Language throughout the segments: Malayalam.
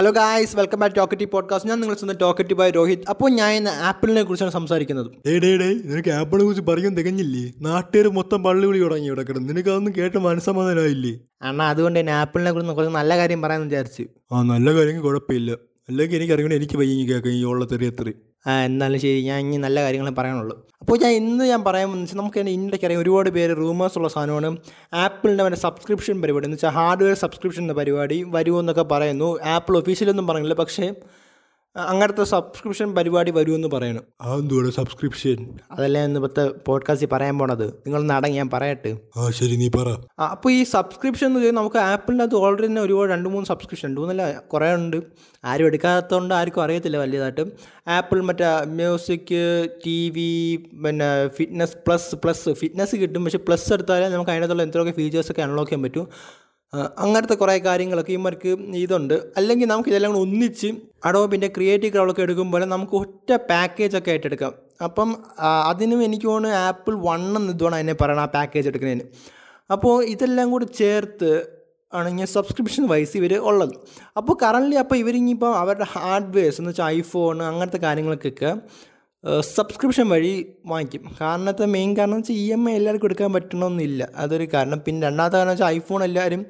ഹലോ ഗായ്സ്, വെൽക്കം ബാക്ക് ടോക്കറ്റി പോഡ്കാസ്റ്റ്. ഞാൻ നിങ്ങൾ സ്വന്തം ടോക്കറ്റി ബൈ രോഹിത്. അപ്പോൾ ഞാൻ ഇന്ന് ആപ്പിളിനെ കുറിച്ചാണ് സംസാരിക്കുന്നത്. നിനക്ക് ആപ്പിളിനെ കുറിച്ച് പറയാൻ തികഞ്ഞില്ലേ? നാട്ടുകാർ മൊത്തം പള്ളിവിളി തുടങ്ങി കിടക്കണം. നിനക്ക് അതൊന്നും കേട്ട് മനസ്സമാധാനമായില്ലേ? അണ്ണാ, അതുകൊണ്ട് തന്നെ ആപ്പിളിനെ കുറിച്ച് കുറച്ച് നല്ല കാര്യം പറയാൻ വിചാരിച്ചു. ആ, നല്ല കാര്യങ്ങൾ കുഴപ്പമില്ല. അല്ലെങ്കിൽ എനിക്കറിയണം, എനിക്ക് പയ്യെ കേൾക്കാം ഈ ഉള്ള തെറിയ തെറി. ആ, എന്നാലും ശരി, ഞാൻ ഇനി നല്ല കാര്യങ്ങൾ പറയാനുള്ളൂ. അപ്പോൾ ഞാൻ പറയാൻ വെച്ചാൽ, നമുക്ക് തന്നെ ഇന്ത്യക്ക് അറിയാം ഒരുപാട് പേര് റൂമേഴ്സ് ഉള്ള സാധനമാണ് ആപ്പിളിൻ്റെ അവൻ്റെ സബ്സ്ക്രിപ്ഷൻ പരിപാടി എന്ന് വെച്ചാൽ ഹാർഡ്വെയർ സബ്സ്ക്രിപ്ഷൻ്റെ പരിപാടി വരുമെന്നൊക്കെ പറയുന്നു. ആപ്പിൾ ഒഫീഷ്യലൊന്നും പറഞ്ഞില്ല, പക്ഷേ അങ്ങനത്തെ സബ്സ്ക്രിപ്ഷൻ പരിപാടി വരുമെന്ന് പറയണം. അതെന്തുവാണ് സബ്സ്ക്രിപ്ഷൻ? അതല്ലേ ഇന്നത്തെ പോഡ്കാസ്റ്റിൽ പറയാൻ പോണത്. നിങ്ങൾ നടങ്ങി, ഞാൻ പറയട്ടെ. ആ ശരി, നീ പറ. അപ്പോൾ ഈ സബ്സ്ക്രിപ്ഷൻ എന്ന് പറഞ്ഞാൽ നമുക്ക് ആപ്പിളിൻ്റെ അത് ഓൾറെഡി തന്നെ ഒരുപാട് 2-3 സബ്സ്ക്രിപ്ഷൻ ഉണ്ട്. ഒന്നല്ല കുറേ ഉണ്ട്. ആരും എടുക്കാത്തതുകൊണ്ട് ആർക്കും അറിയത്തില്ല വലിയതായിട്ട്. ആപ്പിൾ മറ്റേ മ്യൂസിക്, ടി വി, പിന്നെ ഫിറ്റ്നസ് പ്ലസ് ഫിറ്റ്നസ് കിട്ടും. പക്ഷേ പ്ലസ് എടുത്താലേ നമുക്ക് അതിനകത്തുള്ള എന്തൊക്കെ ഫീച്ചേഴ്സൊക്കെ അൺലോക്ക് ചെയ്യാൻ പറ്റും. അങ്ങനത്തെ കുറേ കാര്യങ്ങളൊക്കെ ഇവർക്ക് ഇതുണ്ട്. അല്ലെങ്കിൽ നമുക്ക് ഇതെല്ലാം കൂടെ ഒന്നിച്ച് അഡോബിൻ്റെ ക്രിയേറ്റീവ് ക്ലൗഡൊക്കെ എടുക്കുമ്പോൾ നമുക്ക് ഒറ്റ പാക്കേജൊക്കെ ആയിട്ടെടുക്കാം. അപ്പം അതിനും എനിക്ക് തോന്നുന്നു ആപ്പിൾ 1 എന്ന് ഇതുമാണ് അതിനെ പറയണം, ആ പാക്കേജ് എടുക്കുന്നതിന്. അപ്പോൾ ഇതെല്ലാം കൂടി ചേർത്ത് ആണെങ്കിൽ സബ്സ്ക്രിപ്ഷൻ വൈസ് ഇവർ ഉള്ളത്. അപ്പോൾ കറൻ്റ്ലി അപ്പോൾ ഇവരിപ്പോൾ അവരുടെ ഹാർഡ്വെയർസ് എന്ന് വെച്ചാൽ ഐഫോൺ അങ്ങനത്തെ കാര്യങ്ങൾക്കൊക്കെ സബ്സ്ക്രിപ്ഷൻ വഴി വാങ്ങിക്കും. കാരണത്തെ മെയിൻ കാരണം വെച്ചാൽ EMI എല്ലാവർക്കും എടുക്കാൻ പറ്റണമെന്നില്ല, അതൊരു കാരണം. പിന്നെ രണ്ടാമത്തെ കാരണം വെച്ചാൽ ഐഫോൺ എല്ലാവരും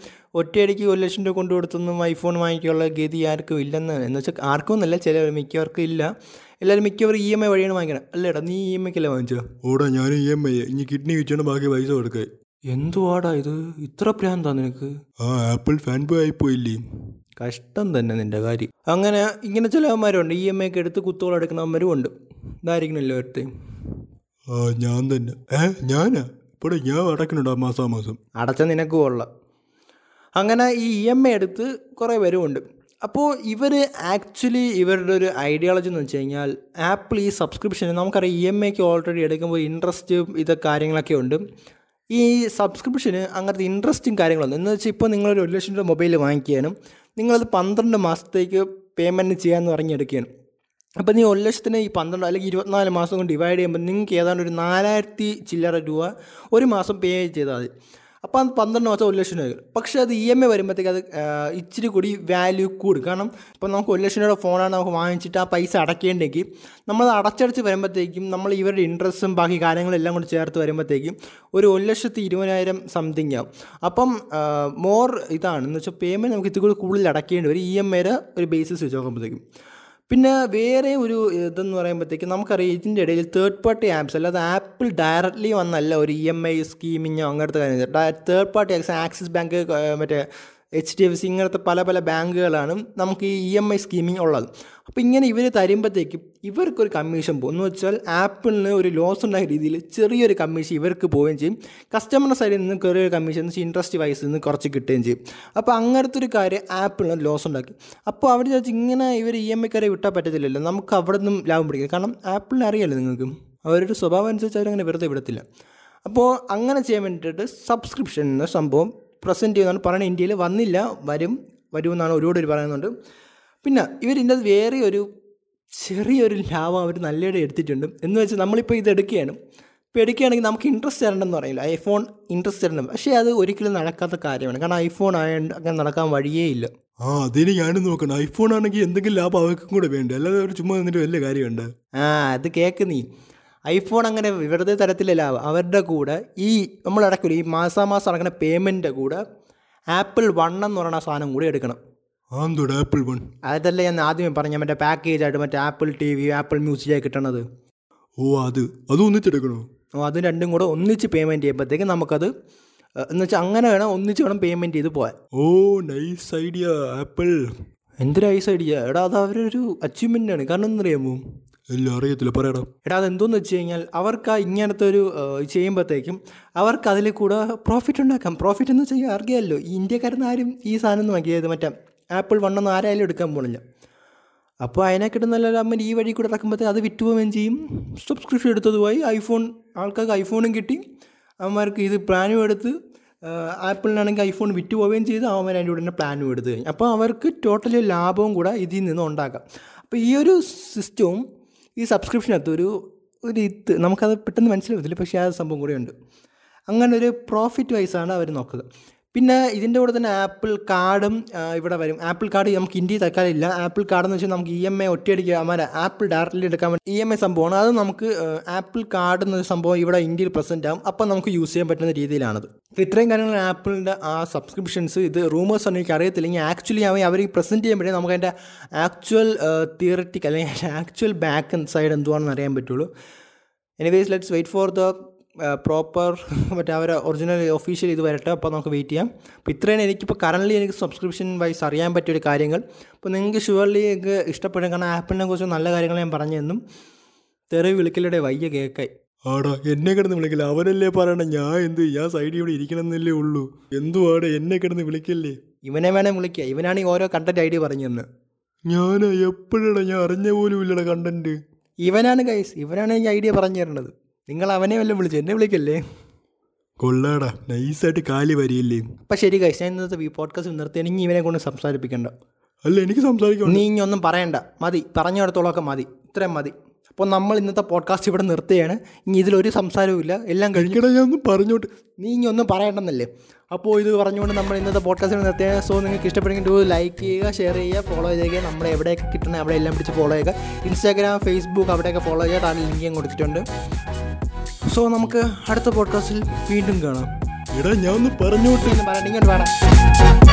ഒറ്റയടിക്ക് 1,00,000 രൂപ കൊണ്ടു കൊടുത്തൊന്നും ഐഫോൺ വാങ്ങിക്കാനുള്ള ഗതി ആർക്കും ഇല്ലെന്ന് വെച്ചാൽ ആർക്കും എന്നല്ല, ചില മിക്കവർക്കും ഇല്ല. എല്ലാവരും മിക്കവരും EMI വഴിയാണ് വാങ്ങിക്കണം. അല്ലേടാ, നീ EMI അല്ലേ വാങ്ങിച്ചോ? ഓടാ, ഞാൻ EMI. ഇനി കിഡ്നി വെച്ചാണ് ബാക്കി പൈസ കൊടുക്കുക. എന്തുവാടാ ഇത്, ഇത്ര പ്രാന്താ നിനക്ക്? ആ, ആപ്പിൾ ഫാൻ ബോയ് ആയിപ്പോയില്ലേ? കഷ്ടം തന്നെ നിൻ്റെ കാര്യം. അങ്ങനെ ഇങ്ങനെ ചിലവന്മാരുണ്ട് EMI ഒക്കെ എടുത്ത് കുത്തുകൾ എടുക്കണവന്മാരും ഉണ്ട്. ഇതായിരിക്കണല്ലോ അടുത്ത്. ആ, ഞാൻ തന്നെ. ഞാനാ ഇവിടെ ഞാൻ അടയ്ക്കണുണ്ടോ മാസാമാസം? അടച്ച നിനക്ക് കൊള്ളാം. അങ്ങനെ ഈ EMI എടുത്ത് കുറേ പേരുമുണ്ട്. അപ്പോൾ ഇവർ ആക്ച്വലി ഇവരുടെ ഒരു ഐഡിയോളജി എന്ന് വെച്ച് കഴിഞ്ഞാൽ, ആപ്പിൾ ഈ സബ്സ്ക്രിപ്ഷന് നമുക്കറിയാം EMIക്ക് ഓൾറെഡി എടുക്കുമ്പോൾ ഇൻട്രസ്റ്റ് ഇതൊക്കെ കാര്യങ്ങളൊക്കെ ഉണ്ട്. ഈ സബ്സ്ക്രിപ്ഷന് അങ്ങനത്തെ ഇൻട്രസ്റ്റും കാര്യങ്ങളൊന്നും എന്ന് വെച്ചാൽ, ഇപ്പോൾ നിങ്ങളൊരു 1,00,000 രൂപ മൊബൈൽ വാങ്ങിക്കാനും നിങ്ങളത് 12 മാസത്തേക്ക് പേയ്മെൻറ്റ് ചെയ്യാമെന്ന് പറഞ്ഞെടുക്കുകയാണ്. അപ്പോൾ നീ 1,00,000ത്തിന് ഈ 12 അല്ലെങ്കിൽ 24 മാസം കൊണ്ട് ഡിവൈഡ് ചെയ്യുമ്പോൾ നിങ്ങൾക്ക് ഏതാണ്ട് ഒരു 4,000 ചില്ലറ രൂപ ഒരു മാസം പേ ചെയ്താൽ മതി. അപ്പോൾ അത് 12 മാസം 1,00,000 രൂപ. പക്ഷേ അത് EMI വരുമ്പോഴത്തേക്ക് അത് ഇച്ചിരി കൂടി വാല്യൂ കൂടും. കാരണം ഇപ്പോൾ നമുക്ക് 1,00,000 രൂപയുടെ ഫോണാണ് നമുക്ക് വാങ്ങിച്ചിട്ട് ആ പൈസ അടയ്ക്കേണ്ടെങ്കിൽ നമ്മൾ അടച്ചടച്ച് വരുമ്പോഴത്തേക്കും നമ്മൾ ഇവരുടെ ഇൻട്രസ്റ്റും ബാക്കി കാര്യങ്ങളെല്ലാം കൂടി ചേർത്ത് വരുമ്പോഴത്തേക്കും ഒരു 1,20,000 സംതിങ് ആവും. അപ്പം മോർ ഇതാണ് എന്ന് വെച്ചാൽ പേയ്മെൻറ്റ് നമുക്ക് ഇത്തിരി കൂടി കൂടുതൽ അടയ്ക്കേണ്ടി വരും EMIയുടെ ഒരു ബേസിസ് വെച്ച് നോക്കുമ്പോഴത്തേക്കും. പിന്നെ വേറെ ഒരു ഇതെന്ന് പറയുമ്പോഴത്തേക്ക് നമുക്കറിയാം ഇതിൻ്റെ ഇടയിൽ തേർഡ് പാർട്ടി ആപ്സ്, അല്ലാതെ ആപ്പിൾ ഡയറക്റ്റ്ലി വന്നല്ല ഒരു EMI സ്കീമിങ്ങോ അങ്ങനത്തെ കാര്യം. Third party apps, Axis bank, മറ്റേ HDFC, ഇങ്ങനത്തെ പല പല ബാങ്കുകളാണ് നമുക്ക് ഈ EMI സ്കീമിങ് ഉള്ളത്. അപ്പോൾ ഇങ്ങനെ ഇവർ തരുമ്പോഴത്തേക്ക് ഇവർക്കൊരു കമ്മീഷൻ പോകും എന്ന് വെച്ചാൽ ആപ്പിളിന് ഒരു ലോസ് ഉണ്ടായ രീതിയിൽ ചെറിയൊരു കമ്മീഷൻ ഇവർക്ക് പോവുകയും ചെയ്യും. കസ്റ്റമറിൻ്റെ സൈഡിൽ നിന്ന് ചെറിയൊരു കമ്മീഷൻ എന്ന് വെച്ചാൽ ഇൻട്രസ്റ്റ് വൈസ് നിന്ന് കുറച്ച് കിട്ടുകയും ചെയ്യും. അപ്പോൾ അങ്ങനത്തെ ഒരു കാര്യം ആപ്പിളിന് ലോസ് ഉണ്ടാക്കി. അപ്പോൾ അവർ വിചാരിച്ചു ഇങ്ങനെ ഇവർ EMIക്കാരെ വിട്ടാൽ പറ്റത്തില്ലല്ലോ, നമുക്ക് അവിടെ നിന്നും ലാഭം പിടിക്കും. കാരണം ആപ്പിളിനെ അറിയാമല്ലോ നിങ്ങൾക്ക്, അവരുടെ സ്വഭാവം അനുസരിച്ച് അവരങ്ങനെ വെറുതെ വിടത്തില്ല. അപ്പോൾ അങ്ങനെ ചെയ്യാൻ വേണ്ടിയിട്ട് സബ്സ്ക്രിപ്ഷൻ എന്ന സംഭവം പ്രസൻറ്റ് ചെയ്യുന്നതാണ് പറയുന്നത്. ഇന്ത്യയിൽ വന്നില്ല, വരുമെന്നാണ് ഒരുപാട് പേര് പറയുന്നുണ്ട്. പിന്നെ ഇവരിൻ്റെ അത് വേറെ ഒരു ചെറിയൊരു ലാഭം അവർ നല്ലതായിട്ട് എടുത്തിട്ടുണ്ട് എന്ന് വെച്ചാൽ, നമ്മളിപ്പോൾ ഇത് എടുക്കുകയാണ്. ഇപ്പോൾ എടുക്കുകയാണെങ്കിൽ നമുക്ക് ഇൻട്രസ്റ്റ് തരണമെന്ന് പറയില്ല, ഐഫോൺ ഇൻട്രസ്റ്റ് തരണം. പക്ഷേ അത് ഒരിക്കലും നടക്കാത്ത കാര്യമാണ്, കാരണം ഐഫോൺ ആയതുകൊണ്ട് അങ്ങനെ നടക്കാൻ വഴിയേ ഇല്ല. ആ, അതിന് ഞാനും നോക്കണം. ഐഫോൺ ആണെങ്കിൽ എന്തെങ്കിലും ലാഭം അവർക്കും കൂടെ വേണ്ട, അല്ലാതെ അവർ ചുമ്മാ നിന്നിട്ട് വലിയ കാര്യമുണ്ട്. ആ, അത് കേൾക്ക് നീ. ഐഫോൺ അങ്ങനെ ഇവരുടെ തരത്തിലെ ലാഭം അവരുടെ കൂടെ ഈ നമ്മൾ അടക്കില്ല ഈ മാസാമാസം അടക്കുന്ന പേയ്മെൻറ്റിൻ്റെ കൂടെ ആപ്പിൾ 1 എന്ന് പറയുന്ന സാധനം കൂടി എടുക്കണം. ആന്തോട് ആപ്പിൾ 1 അതല്ലേ ഞാൻ ആദ്യമേ പറഞ്ഞ മറ്റേ പാക്കേജായിട്ട് മറ്റേ ആപ്പിൾ TV, ആപ്പിൾ മ്യൂസിക്കായി കിട്ടണത്. ഓ, അത് ഒന്നിച്ചെടുക്കണോ? ഓ, അത് രണ്ടും കൂടെ ഒന്നിച്ച് പേയ്മെൻറ്റ് ചെയ്യുമ്പോഴത്തേക്ക് നമുക്കത് എന്ന് വെച്ചാൽ അങ്ങനെ ഒന്നിച്ച് വേണം പേയ്മെൻറ്റ് ചെയ്ത് പോകാൻ. ഓ, നൈസ് ഐഡിയ ആപ്പിൾ. എന്തൊരു നൈസ് ഐഡിയ എടാ, അത് അവരൊരു അച്ചീവ്മെൻ്റാണ്. കാരണം എന്നറിയാമോ? എല്ലാം അറിയത്തില്ല, പറയണം. എടാ, അതെന്തോന്ന് വെച്ച് കഴിഞ്ഞാൽ അവർക്ക് ഇങ്ങനത്തെ ഒരു ചെയ്യുമ്പോഴത്തേക്കും അവർക്ക് അതിൽ കൂടെ പ്രോഫിറ്റ് ഉണ്ടാക്കാം. പ്രോഫിറ്റ് എന്ന് വെച്ചാൽ അറിയാമല്ലോ ഈ ഇന്ത്യക്കാരെന്ന് ആരും ഈ സാധനം ഒന്നും വാങ്ങിയത് മറ്റേ ആപ്പിൾ 1 ആരായാലും എടുക്കാൻ പോണില്ല. അപ്പോൾ അതിനെ കിട്ടുന്നല്ലോ അമ്മ ഈ വഴി കൂടെ ഇറക്കുമ്പോഴത്തേക്ക് അത് വിറ്റുപോവുകയും ചെയ്യും. സബ്സ്ക്രിപ്ഷൻ എടുത്തതുമായി ഐഫോൺ ആൾക്കാർക്ക് ഐഫോണും കിട്ടി, അവന്മാർക്ക് ഇത് പ്ലാനും എടുത്ത് ആപ്പിളിനാണെങ്കിൽ ഐഫോൺ വിറ്റ് പോവുകയും ചെയ്ത് അവൻ അതിൻ്റെ ഉടനെ പ്ലാനും എടുത്ത് കഴിഞ്ഞു. അപ്പോൾ അവർക്ക് ടോട്ടലി ലാഭവും കൂടെ ഇതിൽ നിന്ന് ഉണ്ടാക്കാം. അപ്പോൾ ഈ ഒരു സിസ്റ്റവും ഈ സബ്സ്ക്രിപ്ഷനകത്ത് ഒരു ഇത് നമുക്കത് പെട്ടെന്ന് മനസ്സിലാവത്തില്ല, പക്ഷേ ആ സംഭവം കൂടെ ഉണ്ട്. അങ്ങനെ ഒരു പ്രോഫിറ്റ് വൈസാണ് അവർ നോക്കുക. പിന്നെ ഇതിൻ്റെ കൂടെ തന്നെ ആപ്പിൾ കാർഡും ഇവിടെ വരും. ആപ്പിൾ കാർഡ് നമുക്ക് ഇന്ത്യയിൽ തൽക്കാലം ഇല്ല. ആപ്പിൾ കാർഡെന്ന് വെച്ചാൽ നമുക്ക് EMI ഒറ്റയടിക്കുക, അമ്മ ആപ്പിൾ ഡയറക്റ്റ്ലി എടുക്കാൻ വേണ്ടി EMI സംഭവമാണ്. അത് നമുക്ക് ആപ്പിൾ കാർഡ് എന്നൊരു സംഭവം ഇവിടെ ഇന്ത്യയിൽ പ്രസൻറ്റ് ആകും. അപ്പം നമുക്ക് യൂസ് ചെയ്യാൻ പറ്റുന്ന രീതിയിലാണത്. ഇത്രയും കാര്യങ്ങൾ ആപ്പിളിൻ്റെ ആ സബ്സ്ക്രിപ്ഷൻസ്. ഇത് റൂമേഴ്സ് ഒന്നും എനിക്ക് അറിയത്തില്ലെങ്കിൽ ആക്ച്വലി അവർ പ്രസൻറ്റ് ചെയ്യുമ്പോഴേ നമുക്ക് അതിൻ്റെ ആക്ച്വൽ തിയററ്റിക് അല്ലെങ്കിൽ അതിൻ്റെ ആക്ച്വൽ ബാക്ക് സൈഡ് എന്തുവാണെന്ന് അറിയാൻ പറ്റുള്ളൂ. Anyways let's wait for the proper മറ്റേ അവരെ ഒറിജിനൽ ഒഫീഷ്യൽ ഇത് വരട്ടെ, അപ്പോൾ നമുക്ക് വെയിറ്റ് ചെയ്യാം. അപ്പോൾ ഇത്രയാണ് എനിക്കിപ്പോൾ കറൻ്റ്ലി എനിക്ക് സബ്സ്ക്രിപ്ഷൻ വൈസ് അറിയാൻ പറ്റിയ ഒരു കാര്യങ്ങൾ. അപ്പോൾ നിങ്ങൾക്ക് ഷുവർലി എനിക്ക് ഇഷ്ടപ്പെടും, കാരണം ആപ്പിളിനെ കുറിച്ച് നല്ല കാര്യങ്ങൾ ഞാൻ പറഞ്ഞു തന്നും. തെറി വിളിക്കലൂടെ വയ്യ കേൾക്കായി ആടാ, എന്നെ കിടന്ന് വിളിക്കില്ല, അവനല്ലേ പറയണ ഞാൻ എന്ത്, ഞാൻ സൈഡിൽ ഇവിടെ ഇരിക്കണമെന്നല്ലേ ഉള്ളൂ, എന്തുവാടെ എന്നെ കിടന്ന് വിളിക്കല്ലേ. ഇവനെ വേണേൽ വിളിക്കുക, ഇവനാണ് ഈ ഓരോ കണ്ടൻറ്റ് ഐഡിയ പറഞ്ഞു തന്നെ. ഞാൻ എപ്പോഴാണ് ഞാൻ അറിഞ്ഞ പോലും ഇല്ലട കണ്ടൻറ്റ് ഇവനാണ് ഗൈസ്, ഇവനാണ് ഈ ഐഡിയ പറഞ്ഞു തരണത്. നിങ്ങൾ അവനെ വല്ലതും വിളിച്ചു, എന്നെ വിളിക്കല്ലേ. കൊള്ളാടാ, നൈസായിട്ട് കാലി വരില്ലേ. അപ്പം ശരി ഗൈസ്, ഞാൻ ഇന്നത്തെ പോഡ്കാസ്റ്റ് നിർത്തി. എനിക്ക് ഇവനെ കൊണ്ട് സംസാരിപ്പിക്കണ്ട. അല്ല എനിക്ക് സംസാരിക്കണം, നീ ഇനി ഒന്നും പറയണ്ട, മതി, പറഞ്ഞിടത്തോളമൊക്കെ മതി, ഇത്രയും മതി. അപ്പോൾ നമ്മൾ ഇന്നത്തെ പോഡ്കാസ്റ്റ് ഇവിടെ നിർത്തുകയാണ്. ഇനി ഇതിലൊരു സംസാരവും ഇല്ല, എല്ലാം കഴിക്കണം. ഞാൻ ഒന്നും പറഞ്ഞോട്ട് നീ ഇനി ഒന്നും പറയണ്ടെന്നല്ലേ. അപ്പോൾ ഇത് പറഞ്ഞുകൊണ്ട് നമ്മൾ ഇന്നത്തെ പോഡ്കാസ്റ്റ് ഇവിടെ നിർത്തുകയാണ്. സോ നിങ്ങൾക്ക് ഇഷ്ടപ്പെടുമെങ്കിൽ ലൈക്ക് ചെയ്യുക, ഷെയർ ചെയ്യുക, ഫോളോ ചെയ്തേക്കുക. നമ്മൾ എവിടെയൊക്കെ കിട്ടണം അവിടെ എല്ലാം പിടിച്ച് ഫോളോ ചെയ്യുക. ഇൻസ്റ്റാഗ്രാം, ഫേസ്ബുക്ക് അവിടെയൊക്കെ ഫോളോ ചെയ്യുക. താൻ ലിങ്ക് ഞാൻ കൊടുത്തിട്ടുണ്ട്. സോ നമുക്ക് അടുത്ത പോഡ്കാസ്റ്റിൽ വീണ്ടും കാണാം. ഇടാ ഞാൻ ഒന്ന് പറഞ്ഞോട്ട് പറയണെങ്കിൽ വേണം.